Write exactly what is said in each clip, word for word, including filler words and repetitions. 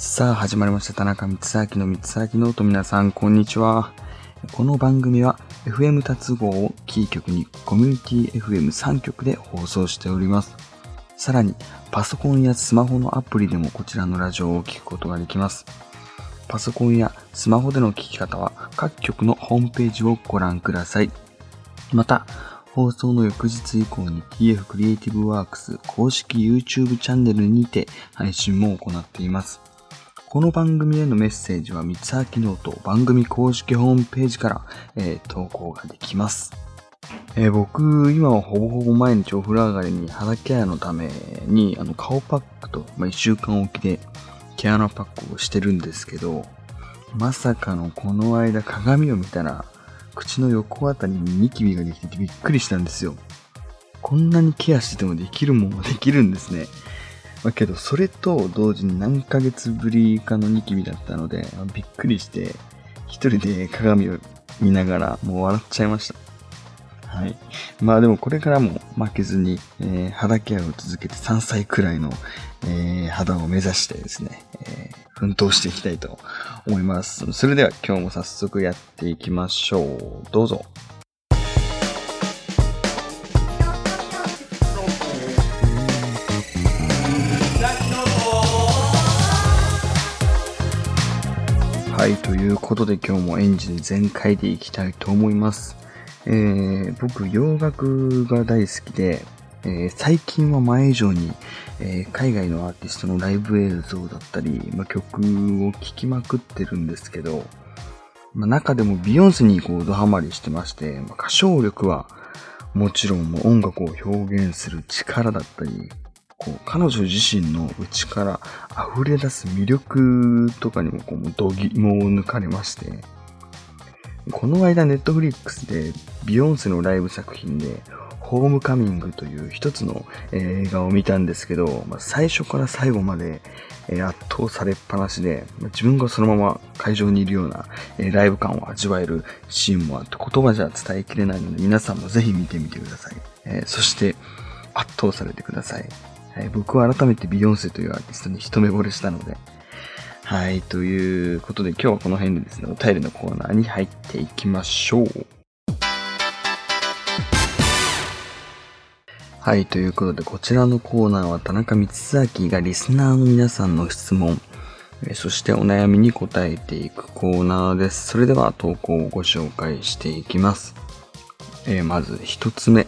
さあ始まりました、田中光明の光明ノート。皆さんこんにちは。この番組は エフエム 達合をキー局にコミュニティ エフエムさん 局で放送しております。さらにパソコンやスマホのアプリでもこちらのラジオを聞くことができます。パソコンやスマホでの聞き方は各局のホームページをご覧ください。また放送の翌日以降に ティーエフ クリエイティブワークス公式 YouTube チャンネルにて配信も行っています。この番組へのメッセージは三つ秋ノート番組公式ホームページから、えー、投稿ができます。えー、僕今はほぼほぼ毎日お風呂上がりに肌ケアのためにあの顔パックと、まあ、いっしゅうかんおきで毛穴パックをしてるんですけど、まさかのこの間鏡を見たら口の横あたりにニキビができてびっくりしたんですよ。こんなにケアしててもできるもんはできるんですね。まあ、けどそれと同時に何ヶ月ぶりかのニキビだったのでびっくりして一人で鏡を見ながらもう笑っちゃいました。はい。まあでもこれからも負けずに、えー、肌ケアを続けてさんさいくらいの、えー、肌を目指してですね、えー、奮闘していきたいと思います。それでは今日も早速やっていきましょう。どうぞ。はい、ということで今日もエンジン全開でいきたいと思います。えー、僕洋楽が大好きで、えー、最近は前以上に、えー、海外のアーティストのライブ映像だったり、まあ、曲を聴きまくってるんですけど、まあ、中でもビヨンセにこうドハマりしてまして、まあ、歌唱力はもちろんもう音楽を表現する力だったり、こう彼女自身の内から溢れ出す魅力とかにもこう度肝を抜かれまして、この間ネットフリックスでビヨンセのライブ作品でホームカミングという一つの映画を見たんですけど、最初から最後まで圧倒されっぱなしで、自分がそのまま会場にいるようなライブ感を味わえるシーンもあって、言葉じゃ伝えきれないので皆さんもぜひ見てみてください。そして圧倒されてください。僕は改めてビヨンセというアーティストに一目惚れしたので、はい、ということで今日はこの辺でですね、お便りのコーナーに入っていきましょう。はい、ということでこちらのコーナーは田中光明がリスナーの皆さんの質問、そしてお悩みに答えていくコーナーです。それでは投稿をご紹介していきます。えー、まず一つ目。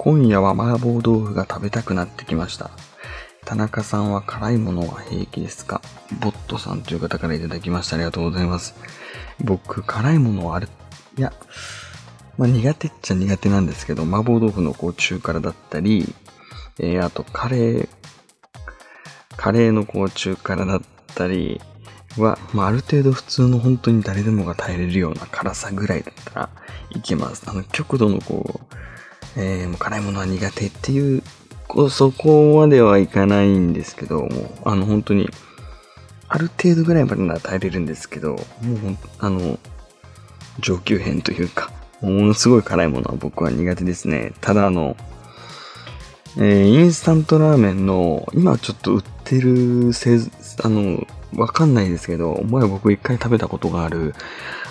今夜は麻婆豆腐が食べたくなってきました。田中さんは辛いものは平気ですか？ボットさんという方からいただきました。ありがとうございます。僕、辛いものはあれ、いや、まあ、苦手っちゃ苦手なんですけど、麻婆豆腐のこう中辛だったり、えー、あとカレー、カレーのこう中辛だったりは、まあ、ある程度普通の本当に誰でもが耐えれるような辛さぐらいだったらいけます。あの、極度のこう、えー、もう辛いものは苦手っていう、そこまではいかないんですけど、もうあの本当にある程度ぐらいまでなら耐えれるんですけど、もうあの上級編というか、ものすごい辛いものは僕は苦手ですね。ただあの、えー、インスタントラーメンの今ちょっと売ってる製あのわかんないですけど、前僕一回食べたことがある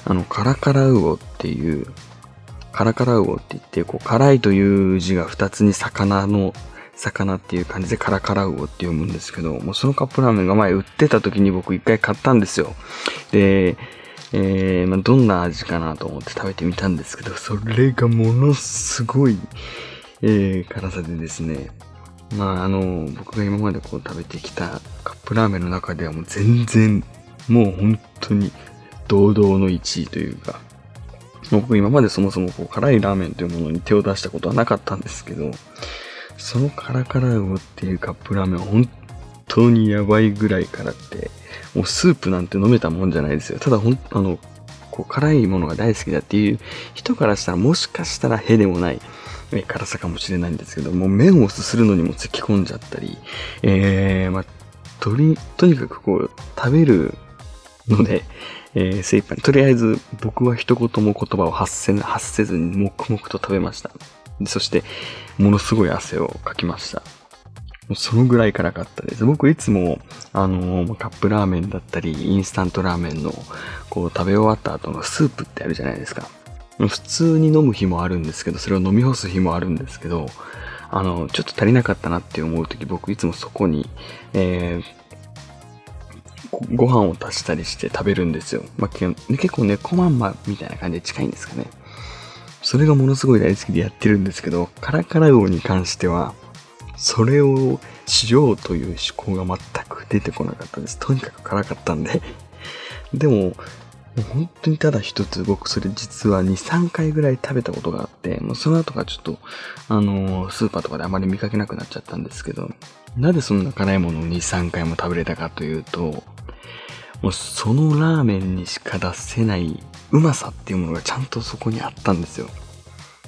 あのカラカラウオっていうカラカラウオって言ってこう辛いという字がふたつに魚の魚っていう感じでカラカラウオって読むんですけど、もうそのカップラーメンが前売ってた時に僕一回買ったんですよ。で、えーまあ、どんな味かなと思って食べてみたんですけど、それがものすごい、えー、辛さでですね、まああの僕が今までこう食べてきたカップラーメンの中ではもう全然もう本当に堂々のいちいというか、僕今までそもそもこう辛いラーメンというものに手を出したことはなかったんですけど、そのカラカラウオっていうカップラーメンは本当にやばいぐらい辛くて、もうスープなんて飲めたもんじゃないですよ。ただほんあのこう辛いものが大好きだっていう人からしたらもしかしたらへでもない辛さかもしれないんですけど、もう麺をすするのにも咳き込んじゃったり、えー、まあとりとにかくこう食べるので、えー、精一杯とりあえず僕は一言も言葉を発せ発せずに黙々と食べました。そしてものすごい汗をかきました。そのぐらい辛かったです。僕いつも、あのー、カップラーメンだったり、インスタントラーメンの、こう、食べ終わった後のスープってあるじゃないですか。普通に飲む日もあるんですけど、それを飲み干す日もあるんですけど、あの、ちょっと足りなかったなって思うとき、僕いつもそこに、えー、ご飯を足したりして食べるんですよ。まあ、結構猫まんまみたいな感じで近いんですかね。それがものすごい大好きでやってるんですけど、カラカラ号に関しては、それをしようという思考が全く出てこなかったです。とにかく辛かったんで。でも、本当にただ一つ、僕それ実はに、さんかいぐらい食べたことがあって、もうその後がちょっと、あのー、スーパーとかであまり見かけなくなっちゃったんですけど、なぜそんな辛いものをに、さんかいも食べれたかというと、もうそのラーメンにしか出せないうまさっていうものがちゃんとそこにあったんですよ。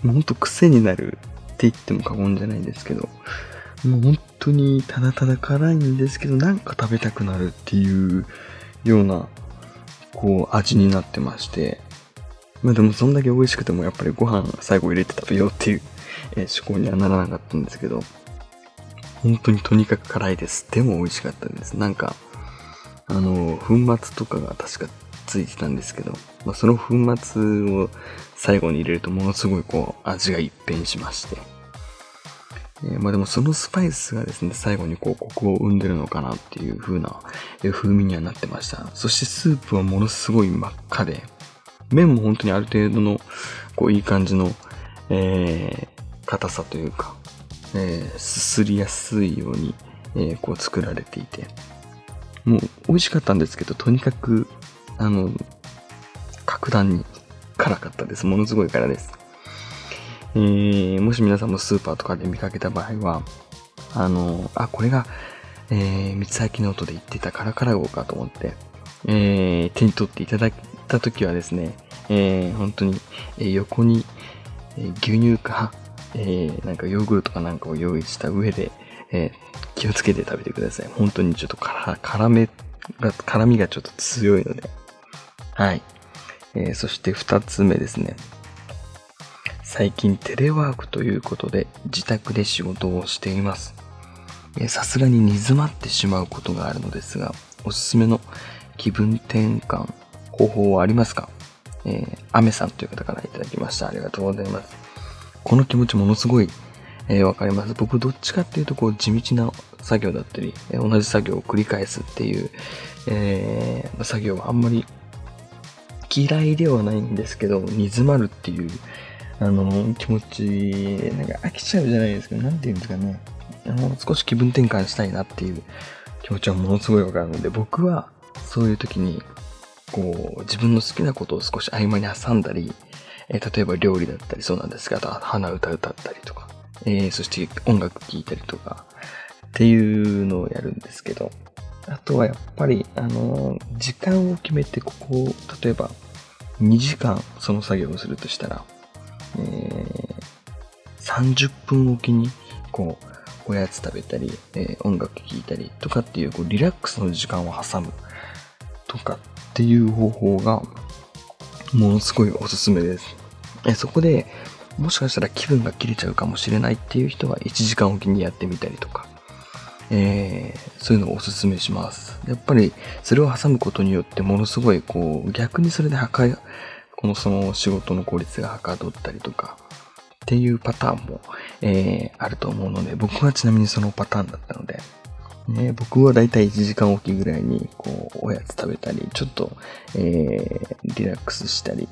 もうほんと癖になるって言っても過言じゃないんですけど、もう本当にただただ辛いんですけど、なんか食べたくなるっていうような、こう味になってまして、まあでもそんだけ美味しくてもやっぱりご飯最後入れて食べようっていう思考にはならなかったんですけど、本当にとにかく辛いです。でも美味しかったです。なんか、あの、粉末とかが確かついてたんですけど、まあ、その粉末を最後に入れるとものすごいこう味が一変しまして、えー、まあでもそのスパイスがですね、最後にこうコクを生んでるのかなっていう風な風味にはなってました。そしてスープはものすごい真っ赤で、麺も本当にある程度のこういい感じの、えー、硬さというか、えー、すすりやすいように、えー、こう作られていて、もう美味しかったんですけど、とにかくあの格段に辛かったです。ものすごい辛です。えー、もし皆さんもスーパーとかで見かけた場合は、あの、あ、これが、えー、三崎ノートで言ってたカラカラ号かと思って、えー、手に取っていただいたときはですね、えー、本当に、えー、横に、えー、牛乳か、えー、なんかヨーグルトかなんかを用意した上で、えー、気をつけて食べてください。本当にちょっとから辛めが、辛みがちょっと強いので。はい。えー、そして二つ目ですね。最近テレワークということで自宅で仕事をしています。さすがに煮詰まってしまうことがあるのですが、おすすめの気分転換方法はありますか？えー、アメさんという方からいただきました。ありがとうございます。この気持ちものすごい、えー、わかります。僕どっちかっていうとこう地道な作業だったり、同じ作業を繰り返すっていう、えー、作業はあんまり嫌いではないんですけど、煮詰まるっていうあの気持ち、なんか飽きちゃうじゃないですか。なんていうんですかね。あの、少し気分転換したいなっていう気持ちはものすごいわかるので、僕はそういう時に、こう、自分の好きなことを少し合間に挟んだり、えー、例えば料理だったりそうなんですが、あと鼻歌歌ったりとか、えー、そして音楽聴いたりとか、っていうのをやるんですけど、あとはやっぱり、あの、時間を決めて、ここを、例えばにじかんその作業をするとしたら、えー、さんじゅっぷんおきにこうおやつ食べたり、えー、音楽聴いたりとかってい う, こうリラックスの時間を挟むとかっていう方法がものすごいおすすめです。えー、そこでもしかしたら気分が切れちゃうかもしれないっていう人はいちじかんおきにやってみたりとか、えー、そういうのをおすすめします。やっぱりそれを挟むことによってものすごいこう逆にそれで破壊このその仕事の効率がはかどったりとかっていうパターンも、えー、あると思うので、僕はちなみにそのパターンだったので、ね、僕はだいたいいちじかんおきぐらいにこうおやつ食べたり、ちょっと、えー、リラックスしたり、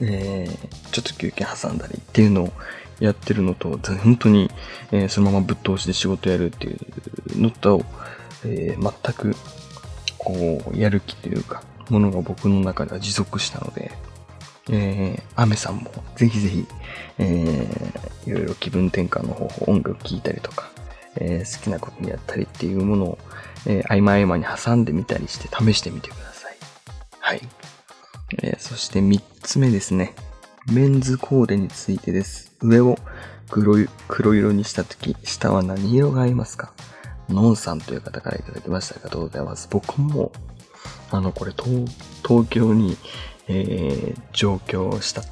えー、ちょっと休憩挟んだりっていうのをやってるのと、本当に、えー、そのままぶっ通しで仕事やるっていうのと、えー、全くこうやる気というかものが僕の中では持続したので、えー、アメさんもぜひぜひ、えー、いろいろ気分転換の方法、音楽聴いたりとか、えー、好きなことにやったりっていうものを、えー、合間合間に挟んでみたりして試してみてください。はい。えー、そしてみっつめですね。メンズコーデについてです。上を黒い、黒色にしたとき、下は何色が合いますか？ノンさんという方からいただきました。ありがとうございます。僕もあの、これ、東、東京に、えー、上京した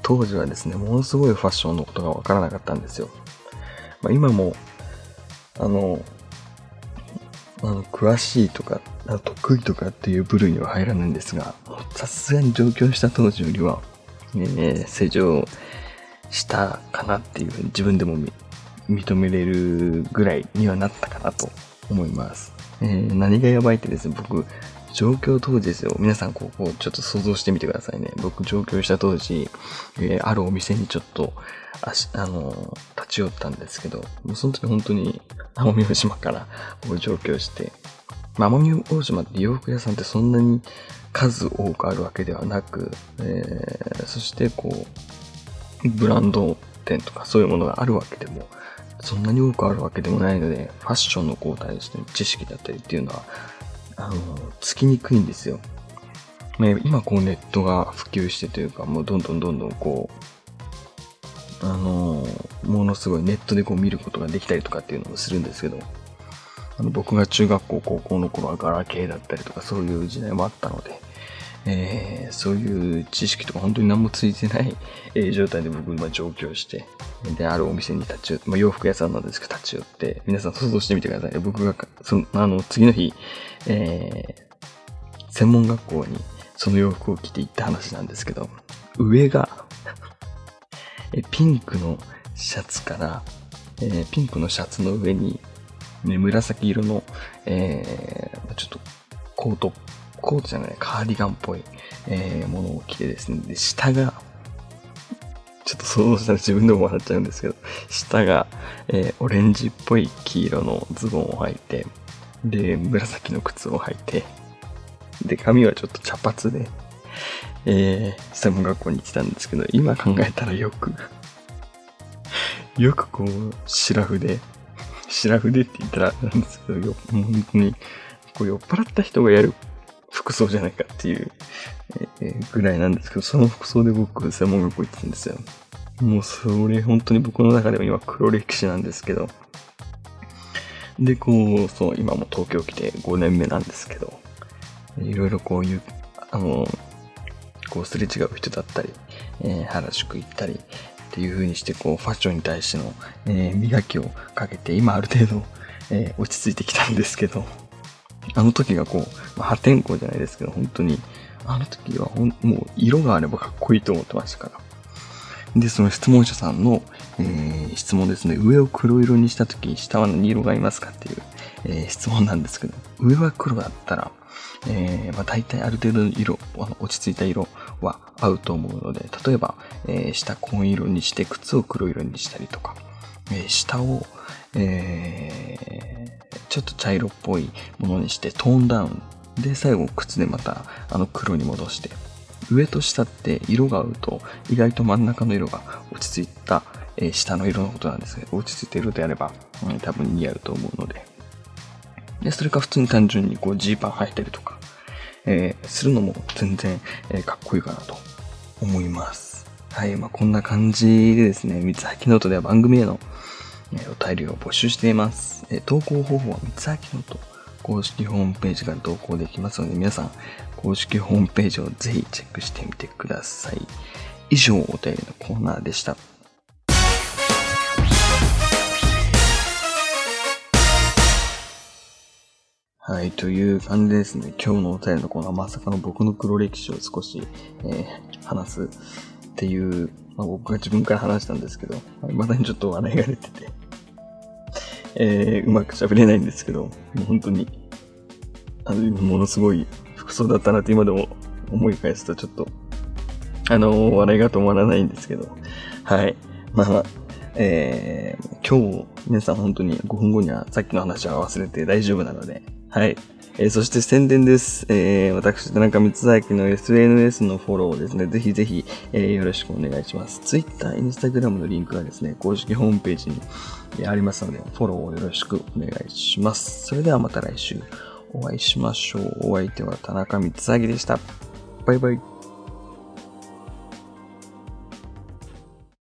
当時はですね、ものすごいファッションのことがわからなかったんですよ。まあ、今も、あの、あの詳しいとか得意とかっていう部類には入らないんですが、さすがに上京した当時よりは、ね、成長したかなっていうふうに自分でも認めれるぐらいにはなったかなと思います、えー、何がやばいってですね、僕上京当時ですよ。皆さんここちょっと想像してみてくださいね。僕上京した当時、えー、あるお店にちょっとあし、あのー、立ち寄ったんですけど、もうその時本当に奄美大島から上京して、まあ、奄美大島って洋服屋さんってそんなに数多くあるわけではなく、えー、そしてこうブランド店とかそういうものがあるわけでもそんなに多くあるわけでもないので、ファッションの交代ですね、知識だったりっていうのはあのつきにくいんですよ。今こうネットが普及してというか、もうどんどんどんどんこうあのものすごいネットでこう見ることができたりとかっていうのもするんですけど、あの僕が中学校高校の頃はガラケーだったりとかそういう時代もあったので、えー、そういう知識とか本当に何もついてない、えー、状態で僕今上京して、で、あるお店に立ち寄って、まあ、洋服屋さんなんですけど立ち寄って、皆さん想像してみてください。僕が、その、あの、次の日、えー、専門学校にその洋服を着て行った話なんですけど、上がえ、ピンクのシャツから、えー、ピンクのシャツの上に、ね、紫色の、えー、ちょっとコート、コートじゃないカーディガンっぽい、えー、ものを着てですね、で下がちょっと想像したら自分でも笑っちゃうんですけど、下が、えー、オレンジっぽい黄色のズボンを履いて、で紫の靴を履いて、で髪はちょっと茶髪で、えー、専門学校に来たんですけど、今考えたらよくよくこう白筆白筆って言ったらなんですけど、よ本当にこう酔っ払った人がやる服装じゃないかっていうぐらいなんですけど、その服装で僕専門学校行ってたんですよ。もうそれ本当に僕の中でも今黒歴史なんですけど、でこうそう今も東京来てごねんめなんですけど、いろいろこういうあのこうすれ違う人だったり、えー、原宿行ったりっていう風にしてこうファッションに対しての、えー、磨きをかけて今ある程度、えー、落ち着いてきたんですけど。あの時がこう、まあ、破天荒じゃないですけど、本当に、あの時はほんもう色があればかっこいいと思ってましたから。で、その質問者さんの、えー、質問ですね。上を黒色にした時、下は何色がいますかっていう、えー、質問なんですけど、上は黒だったら、えーまあ、大体ある程度の色、落ち着いた色は合うと思うので、例えば、えー、下紺色にして靴を黒色にしたりとか、えー、下を、えー、ちょっと茶色っぽいものにしてトーンダウンで、最後靴でまたあの黒に戻して、上と下って色が合うと意外と真ん中の色が落ち着いた、えー、下の色のことなんですけど、落ち着いた色であれば、うん、多分似合うと思うの で, でそれか普通に単純にこうジーパン履いてるとか、えー、するのも全然、えー、かっこいいかなと思います。はい、まあ、こんな感じでですね、三つ履きノートでは番組へのお便りを募集しています。投稿方法は三つ履きノート公式ホームページから投稿できますので、皆さん公式ホームページをぜひチェックしてみてください。以上、お便りのコーナーでした。はい、という感じですね。今日のお便りのコーナー、まさかの僕の黒歴史を少し、えー、話すっていう、まあ、僕が自分から話したんですけど、まだにちょっと笑いが出てて、えー、うまく喋れないんですけど、もう本当に、あの、ものすごい服装だったなって今でも思い返すとちょっと、あのー、笑いが止まらないんですけど、はい。まあ、えー、今日、皆さん本当にごふんごにはさっきの話は忘れて大丈夫なので、はい。えー、そして宣伝です。えー、私、田中光明の エスエヌエス のフォローをですね、ぜひぜひ、えー、よろしくお願いします。Twitter、Instagram のリンクはですね、公式ホームページに、えー、ありますので、フォローをよろしくお願いします。それではまた来週お会いしましょう。お相手は田中光明でした。バイバイ。